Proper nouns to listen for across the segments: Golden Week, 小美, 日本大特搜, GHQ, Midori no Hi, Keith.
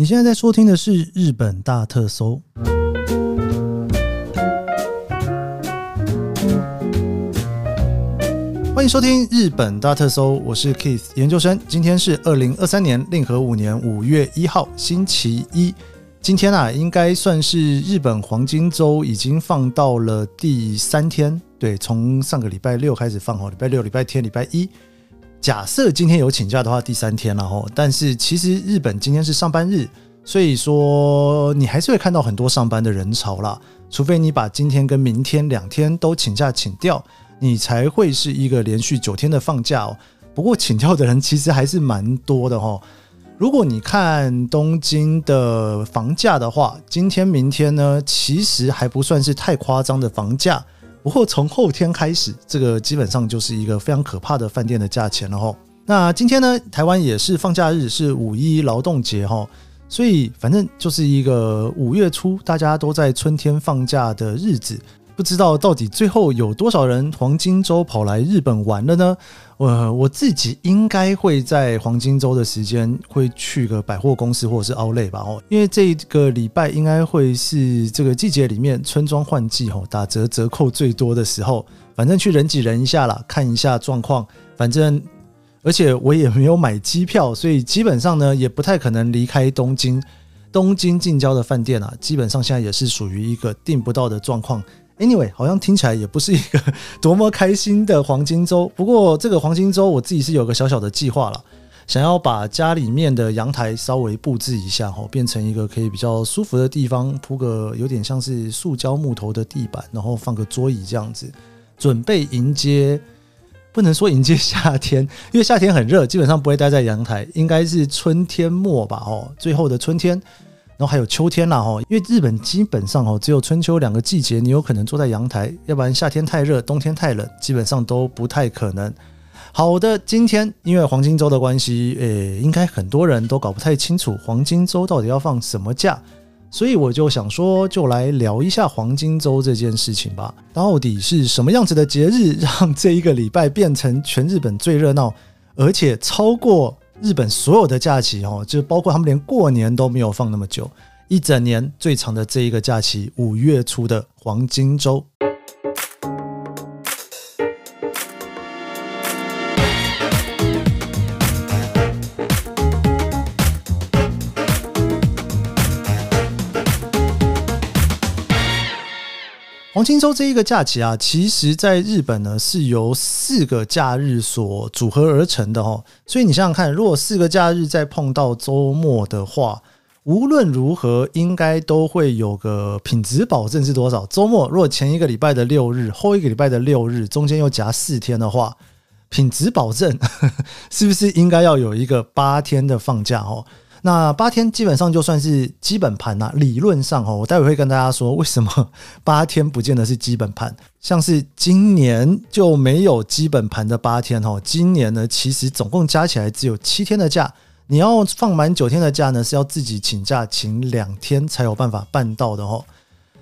你现在在收听的是日本大特搜。欢迎收听日本大特搜，我是 Keith 研究生。今天是2023年令和5年5月1号星期一。今天啊，应该算是日本黄金周已经放到了第3天，对，从上个礼拜六开始放，礼拜六、礼拜天、礼拜一。假设今天有请假的话，第3天了齁。但是其实日本今天是上班日，所以说你还是会看到很多上班的人潮啦。除非你把今天跟明天2天都请假请掉，你才会是一个连续9天的放假哦。不过请掉的人其实还是蛮多的齁。如果你看东京的房价的话，今天明天呢，其实还不算是太夸张的房价。不过从后天开始，这个基本上就是一个非常可怕的饭店的价钱了齁。那今天呢，台湾也是放假日，是5·1劳动节齁，所以反正就是一个5月初大家都在春天放假的日子。不知道到底最后有多少人黄金周跑来日本玩了呢？我自己应该会在黄金周的时间会去个百货公司或者是 Outlet 吧，因为这个礼拜应该会是这个季节里面春装换季打折扣最多的时候，反正去人挤人一下啦，看一下状况。反正而且我也没有买机票，所以基本上呢也不太可能离开东京。东京近郊的饭店啊，基本上现在也是属于一个订不到的状况。Anyway， 好像听起来也不是一个多么开心的黄金周。不过这个黄金周我自己是有个小小的计划啦，想要把家里面的阳台稍微布置一下，变成一个可以比较舒服的地方，铺个有点像是塑胶木头的地板，然后放个桌椅这样子，准备迎接，不能说迎接夏天，因为夏天很热，基本上不会待在阳台，应该是春天末吧，最后的春天。然后还有秋天啦，因为日本基本上只有春秋两个季节你有可能坐在阳台，要不然夏天太热，冬天太冷，基本上都不太可能。好的，今天因为黄金周的关系，应该很多人都搞不太清楚黄金周到底要放什么假，所以我就想说就来聊一下黄金周这件事情吧。到底是什么样子的节日让这一个礼拜变成全日本最热闹，而且超过日本所有的假期，就包括他们连过年都没有放那么久，一整年最长的这一个假期，5月初的黄金周。黄金周这一个假期啊，其实在日本呢是由4个假日所组合而成的齁。所以你想想看，如果4个假日再碰到周末的话，无论如何应该都会有个品质保证是多少。周末如果前一个礼拜的6日，后一个礼拜的6日，中间又夹4天的话，品质保证是不是应该要有一个8天的放假齁。那8天基本上就算是基本盘啊，理论上我待会会跟大家说为什么8天不见得是基本盘，像是今年就没有基本盘的8天今年呢其实总共加起来只有7天的假，你要放满9天的假呢是要自己请假请2天才有办法办到的齁。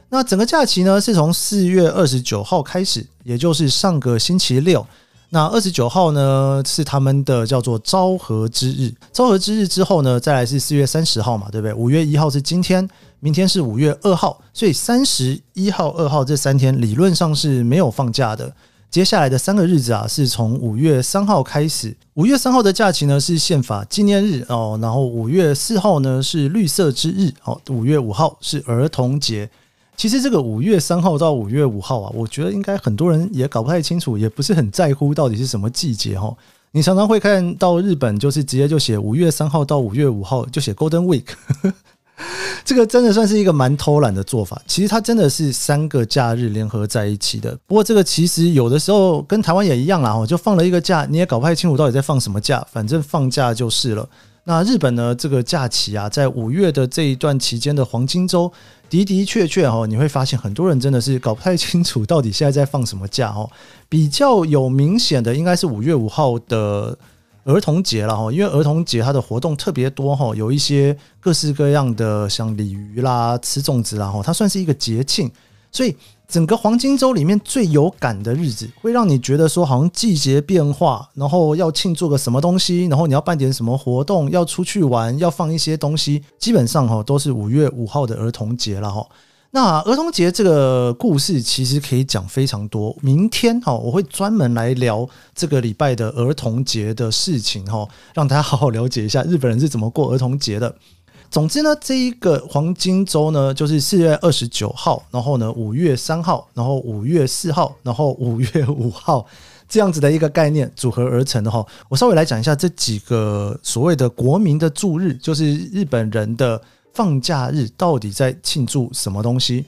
那整个假期呢是从4月29号开始，也就是上个星期六。那29号呢是他们的叫做昭和之日，昭和之日之后呢再来是4月30号嘛，对不对？5月1号是今天，明天是5月2号，所以30、1号、2号这3天理论上是没有放假的。接下来的3个日子啊是从5月3号开始，5月3号的假期呢是宪法纪念日，然后5月4号呢是绿色之日，5月5号是儿童节。其实这个5月3号到5月5号啊，我觉得应该很多人也搞不太清楚，也不是很在乎到底是什么季节齁。你常常会看到日本就是直接就写5月3号到5月5号就写 Golden Week 这个真的算是一个蛮偷懒的做法，其实它真的是3个假日联合在一起的。不过这个其实有的时候跟台湾也一样啦，就放了一个假你也搞不太清楚到底在放什么假，反正放假就是了。那日本呢这个假期啊，在5月的这一段期间的黄金周的确，你会发现很多人真的是搞不太清楚到底现在在放什么假，比较有明显的应该是5月5号的儿童节啦，因为儿童节它的活动特别多，有一些各式各样的像鲤鱼啦吃粽子啦，它算是一个节庆，所以整个黄金周里面最有感的日子，会让你觉得说好像季节变化，然后要庆祝个什么东西，然后你要办点什么活动，要出去玩，要放一些东西，基本上都是5月5号的儿童节啦。那儿童节这个故事其实可以讲非常多，明天我会专门来聊这个礼拜的儿童节的事情，让大家好好了解一下日本人是怎么过儿童节的。总之呢，这一个黄金周呢，就是4月29号，然后呢5月3号，然后5月4号，然后5月5号这样子的一个概念组合而成的哈。我稍微来讲一下这几个所谓的国民的祝日，就是日本人的放假日到底在庆祝什么东西。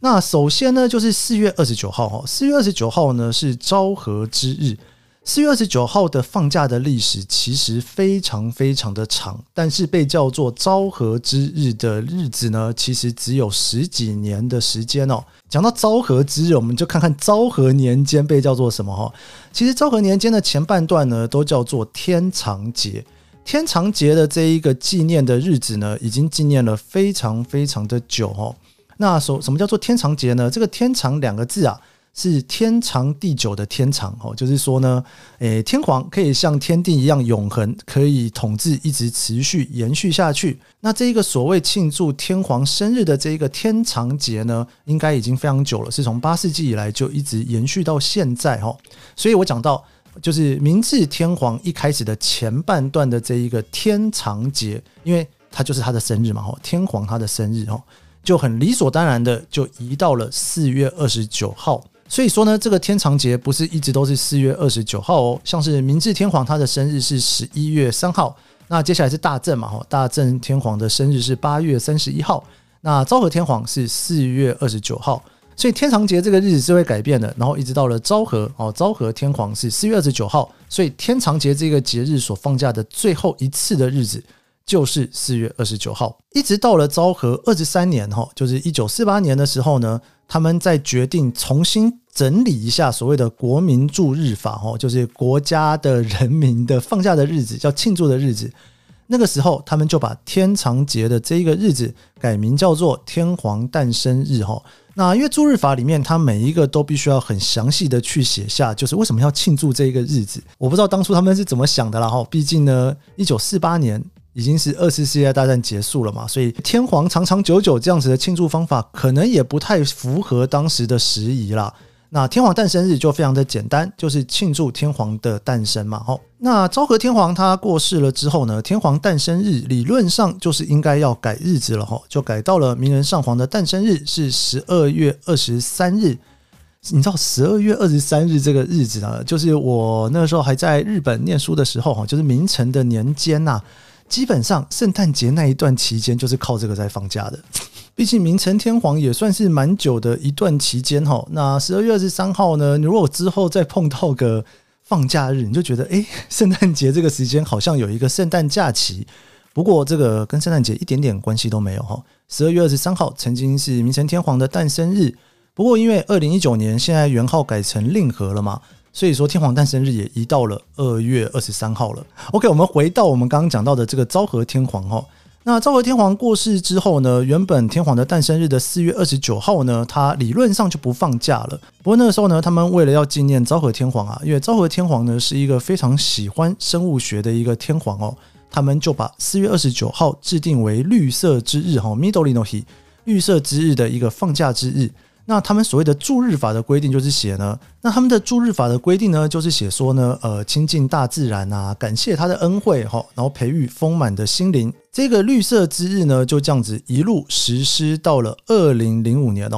那首先呢，就是4月29号，4月29号呢是昭和之日。4月29号的放假的历史其实非常非常的长，但是被叫做昭和之日的日子呢，其实只有十几年的时间哦。讲到昭和之日，我们就看看昭和年间被叫做什么哦。其实昭和年间的前半段呢，都叫做天长节。天长节的这一个纪念的日子呢，已经纪念了非常非常的久哦。那什么叫做天长节呢？这个天长两个字啊，是天长地久的天长，就是说呢，天皇可以像天地一样永恒，可以统治一直持续延续下去。那这一个所谓庆祝天皇生日的这一个天长节呢，应该已经非常久了，是从8世纪以来就一直延续到现在。所以我讲到就是明治天皇一开始的前半段的这一个天长节，因为他就是他的生日嘛，天皇他的生日就很理所当然的就移到了4月29号。所以说呢，这个天长节不是一直都是4月29号哦，像是明治天皇他的生日是11月3号，那接下来是大正嘛，大正天皇的生日是8月31号，那昭和天皇是4月29号，所以天长节这个日子是会改变的，然后一直到了昭和，昭和天皇是4月29号，所以天长节这个节日所放假的最后一次的日子就是4月29号，一直到了昭和23年，就是1948年的时候呢，他们在决定重新整理一下所谓的国民祝日法，就是国家的人民的放假的日子，叫庆祝的日子。那个时候他们就把天长节的这一个日子改名叫做天皇诞生日。那因为祝日法里面它每一个都必须要很详细的去写下，就是为什么要庆祝这一个日子，我不知道当初他们是怎么想的啦。毕竟呢1948年已经是2次世界大战结束了嘛，所以天皇长长久久这样子的庆祝方法可能也不太符合当时的时宜啦。那天皇诞生日就非常的简单，就是庆祝天皇的诞生嘛。那昭和天皇他过世了之后呢，天皇诞生日理论上就是应该要改日子了，就改到了明仁上皇的诞生日是12月23日。你知道12月23日这个日子呢，就是我那时候还在日本念书的时候，就是明成的年间啊，基本上圣诞节那一段期间就是靠这个在放假的。毕竟明成天皇也算是蛮久的一段期间。那12月23号呢，如果之后再碰到个放假日，你就觉得圣诞节这个时间好像有一个圣诞假期，不过这个跟圣诞节一点点关系都没有。12月23号曾经是明成天皇的诞生日，不过因为2019年现在元号改成令和了嘛，所以说天皇诞生日也移到了2月23号了。 OK， 我们回到我们刚刚讲到的这个昭和天皇那昭和天皇过世之后呢，原本天皇的诞生日的4月29号呢，他理论上就不放假了。不过那个时候呢，他们为了要纪念昭和天皇啊，因为昭和天皇呢是一个非常喜欢生物学的一个天皇他们就把4月29号制定为绿色之日 Midori no Hi， 绿色之日的一个放假之日。那他们所谓的祝日法的规定就是写呢，那他们的祝日法的规定呢，就是写说呢，亲近大自然啊，感谢他的恩惠然后培育丰满的心灵。这个绿色之日呢，就这样子一路实施到了2005年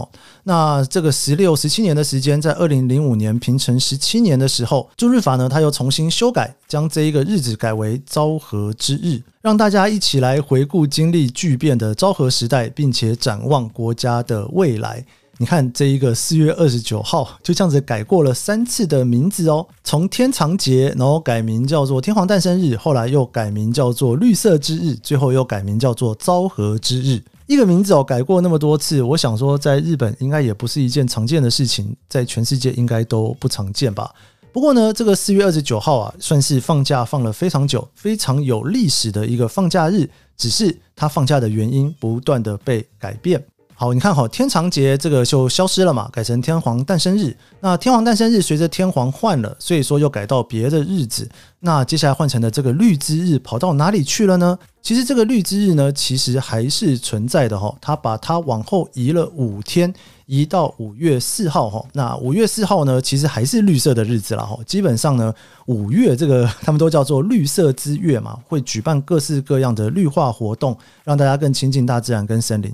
那这个16、17年的时间，在2005年平成17年的时候，祝日法呢，它又重新修改，将这一个日子改为昭和之日，让大家一起来回顾经历巨变的昭和时代，并且展望国家的未来。你看这一个4月29号就这样子改过了3次的名字从天长节，然后改名叫做天皇诞生日，后来又改名叫做绿色之日，最后又改名叫做昭和之日。一个名字改过那么多次，我想说在日本应该也不是一件常见的事情，在全世界应该都不常见吧。不过呢，这个4月29号啊，算是放假放了非常久，非常有历史的一个放假日，只是它放假的原因不断的被改变。好，你看好天长节这个就消失了嘛，改成天皇诞生日。那天皇诞生日随着天皇换了，所以说又改到别的日子。那接下来换成的这个绿之日跑到哪里去了呢？其实这个绿之日呢，其实还是存在的哦，他把它往后移了5天。移到5月4号哈，那5月4号呢，其实还是绿色的日子啦哈。基本上呢，5月这个他们都叫做绿色之月嘛，会举办各式各样的绿化活动，让大家更亲近大自然跟森林。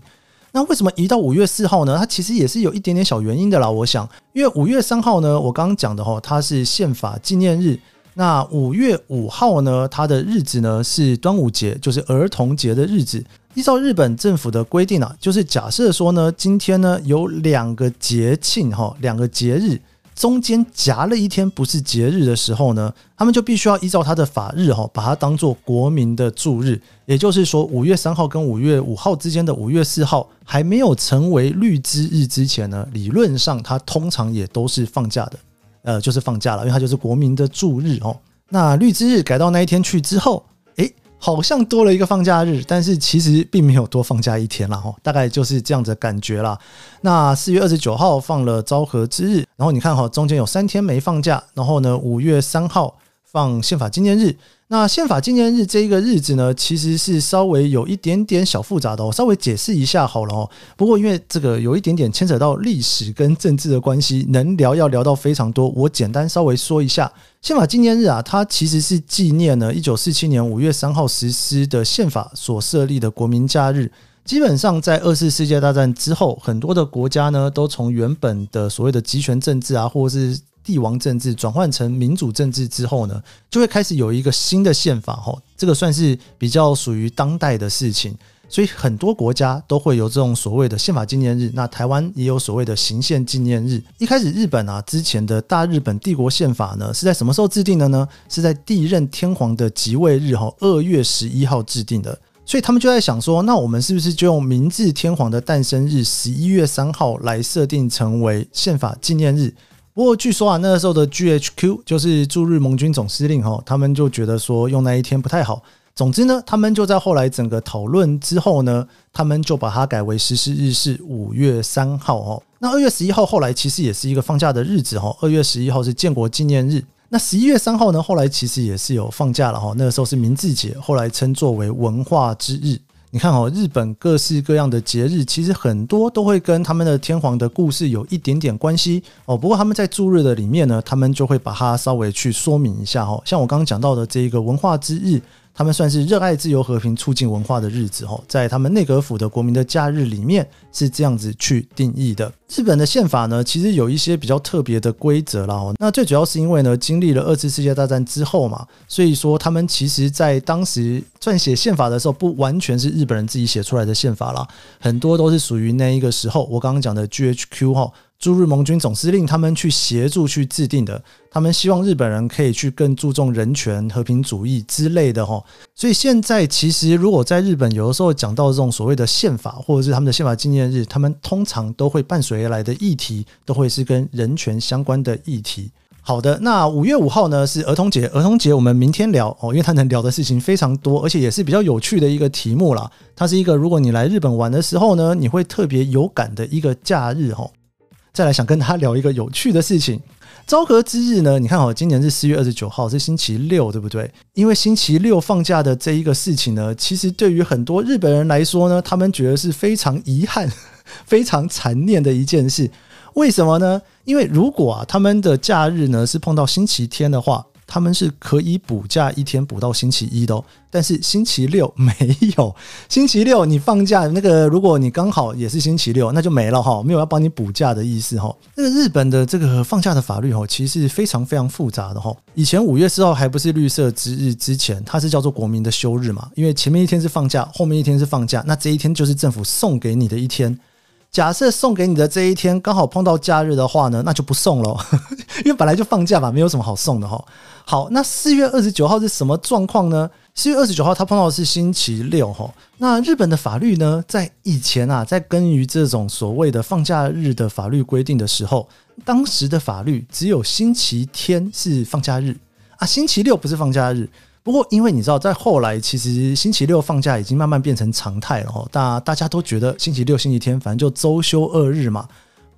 那为什么移到5月4号呢？它其实也是有一点点小原因的啦，我想，因为5月3号呢，我刚刚讲的哈，它是宪法纪念日。那5月5号呢，它的日子呢是端午节，就是儿童节的日子。依照日本政府的规定啊，就是假设说呢，今天呢有两个节日中间夹了一天不是节日的时候呢，他们就必须要依照他的法日哦，把它当作国民的祝日。也就是说，5月3号跟5月5号之间的5月4号还没有成为绿之日之前呢，理论上它通常也都是放假的，就是放假了，因为它就是国民的祝日哦。那绿之日改到那一天去之后，好像多了一个放假日，但是其实并没有多放假一天啦，大概就是这样子的感觉啦。那4月29号放了昭和之日，然后你看中间有3天没放假，然后呢5月3号放宪法纪念日。那宪法纪念日这一个日子呢，其实是稍微有一点点小复杂的，我稍微解释一下好了。不过因为这个有一点点牵扯到历史跟政治的关系，能聊要聊到非常多，我简单稍微说一下。宪法纪念日啊，它其实是纪念呢1947年5月3号实施的宪法所设立的国民假日。基本上在24世纪大战之后，很多的国家呢都从原本的所谓的集权政治啊，或者是帝王政治转换成民主政治之后呢，就会开始有一个新的宪法，这个算是比较属于当代的事情，所以很多国家都会有这种所谓的宪法纪念日。那台湾也有所谓的行宪纪念日。一开始日本啊，之前的大日本帝国宪法呢是在什么时候制定的呢？是在第一任天皇的即位日2月11号制定的。所以他们就在想说，那我们是不是就用明治天皇的诞生日11月3号来设定成为宪法纪念日。不过据说啊，那时候的 GHQ 就是驻日盟军总司令，他们就觉得说用那一天不太好。总之呢，他们就在后来整个讨论之后呢，他们就把它改为实施日是5月3号。那2月11号后来其实也是一个放假的日子，2月11号是建国纪念日。那11月3号呢，后来其实也是有放假了，那个时候是明治节，后来称作为文化之日。你看，日本各式各样的节日其实很多都会跟他们的天皇的故事有一点点关系，不过他们在驻日的里面呢，他们就会把它稍微去说明一下，像我刚刚讲到的这一个文化之日，他们算是热爱自由和平促进文化的日子，在他们内阁府的国民的假日里面是这样子去定义的。日本的宪法呢其实有一些比较特别的规则啦，那最主要是因为呢经历了二次世界大战之后嘛，所以说他们其实在当时撰写宪法的时候不完全是日本人自己写出来的宪法啦，很多都是属于那一个时候我刚刚讲的 GHQ ，驻日盟军总司令他们去协助去制定的。他们希望日本人可以去更注重人权和平主义之类的，所以现在其实如果在日本有的时候讲到这种所谓的宪法或者是他们的宪法纪念日，他们通常都会伴随来的议题都会是跟人权相关的议题。好的，那5月5号呢是儿童节。儿童节我们明天聊，因为它能聊的事情非常多，而且也是比较有趣的一个题目啦。它是一个如果你来日本玩的时候呢，你会特别有感的一个假日。再来想跟他聊一个有趣的事情。昭和之日呢，你看，今年是4月29号是星期六对不对？因为星期六放假的这一个事情呢，其实对于很多日本人来说呢，他们觉得是非常遗憾非常残念的一件事。为什么呢？因为如果他们的假日呢是碰到星期天的话，他们是可以补假一天补到星期一的，但是星期六没有。星期六你放假，那个如果你刚好也是星期六，那就没了，没有要帮你补假的意思。那个日本的这个放假的法律，其实是非常非常复杂的。以前5月4号还不是绿色之日之前，它是叫做国民的休日嘛，因为前面一天是放假，后面一天是放假，那这一天就是政府送给你的一天。假设送给你的这一天刚好碰到假日的话呢，那就不送了因为本来就放假嘛，没有什么好送的。好，那4月29号是什么状况呢？4月29号它碰到的是星期六。那日本的法律呢，在以前啊，在根于这种所谓的放假日的法律规定的时候，当时的法律只有星期天是放假日，星期六不是放假日。不过因为你知道在后来其实星期六放假已经慢慢变成常态了，大家都觉得星期六星期天反正就周休二日嘛。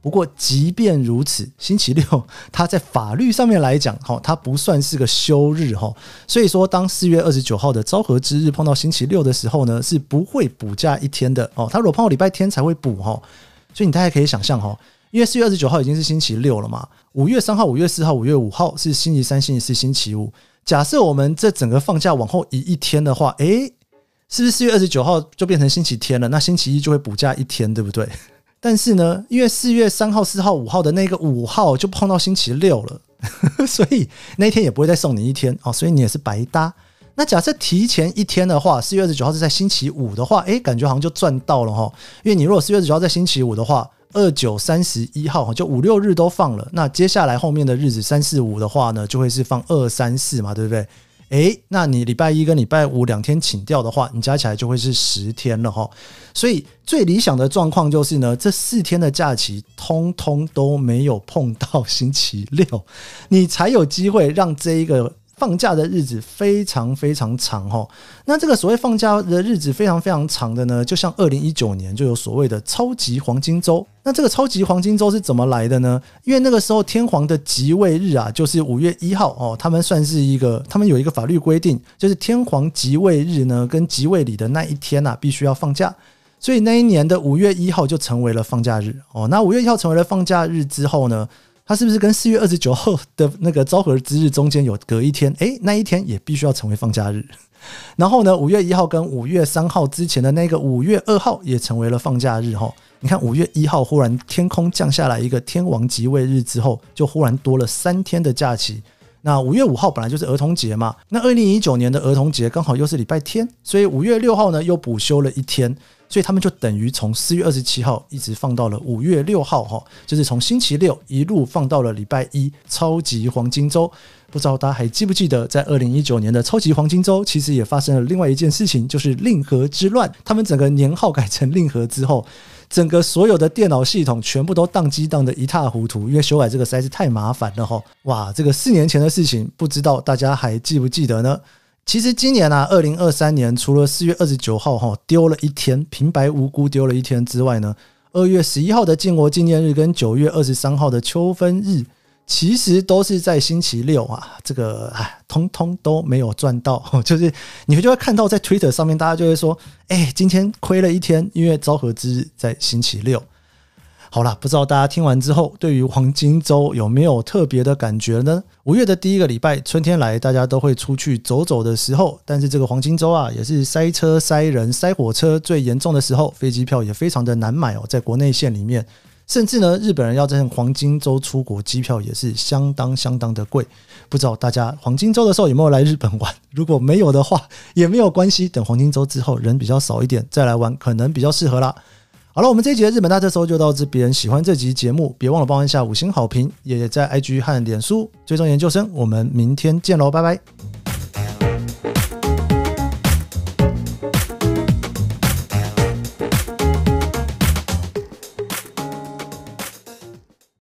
不过即便如此，星期六它在法律上面来讲它不算是个休日，所以说当4月29号的昭和之日碰到星期六的时候呢，是不会补假一天的，它如果碰到礼拜天才会补。所以你大概可以想象，因为4月29号已经是星期六了嘛，5月3号5月4号5月5号是星期三星期四星期五，假设我们这整个放假往后移一天的话，诶，是不是4月29号就变成星期天了，那星期一就会补假一天，对不对？但是呢，因为4月3号4号5号的那个5号就碰到星期六了所以那天也不会再送你一天，所以你也是白搭。那假设提前一天的话，4月29号是在星期五的话，感觉好像就赚到了，因为你如果4月29号在星期五的话，29、31号就5、6日都放了，那接下来后面的日子3、4、5的话呢，就会是放2、3、4嘛，对不对？那你礼拜一跟礼拜五两天请掉的话，你加起来就会是10天了齁。所以最理想的状况就是呢，这4天的假期通通都没有碰到星期六，你才有机会让这一个放假的日子非常非常长齁。那这个所谓放假的日子非常非常长的呢，就像2019年就有所谓的超级黄金周。那这个超级黄金周是怎么来的呢？因为那个时候天皇的即位日啊，就是5月1号他们算是一个，他们有一个法律规定，就是天皇即位日呢跟即位礼的那一天啊必须要放假。所以那一年的5月1号就成为了放假日那5月1号成为了放假日之后呢，它是不是跟4月29号的那个昭和之日中间有隔一天？那一天也必须要成为放假日。然后呢，5月1号跟5月3号之前的那个5月2号也成为了放假日齁。你看5月1号忽然天空降下来一个天王即位日之后，就忽然多了3天的假期。那5月5号本来就是儿童节嘛，那2019年的儿童节刚好又是礼拜天，所以5月6号呢又补休了一天。所以他们就等于从4月27号一直放到了5月6号，就是从星期六一路放到了礼拜一，超级黄金周。不知道大家还记不记得，在2019年的超级黄金周其实也发生了另外一件事情，就是令和之乱。他们整个年号改成令和之后，整个所有的电脑系统全部都宕机宕的一塌糊涂，因为修改这个实在是太麻烦了。哇，这个4年前的事情，不知道大家还记不记得呢？其实今年啊，2023年除了4月29号丢了一天，平白无辜丢了一天之外呢，2月11号的建国纪念日跟9月23号的秋分日其实都是在星期六啊，这个通通都没有赚到。就是你就会看到在 Twitter 上面大家就会说，今天亏了一天，因为昭和之日在星期六。好啦，不知道大家听完之后对于黄金周有没有特别的感觉呢？5月的第一个礼拜，春天来，大家都会出去走走的时候，但是这个黄金周啊，也是塞车塞人塞火车最严重的时候，飞机票也非常的难买在国内线里面，甚至呢日本人要在黄金周出国，机票也是相当相当的贵。不知道大家黄金周的时候有没有来日本玩？如果没有的话也没有关系，等黄金周之后人比较少一点再来玩，可能比较适合啦。好了，我们这一集的日本大特搜就到这边。喜欢这集节目，别忘了帮我按下5星好评，也在 IG 和脸书追踪研究生。我们明天见喽，拜拜。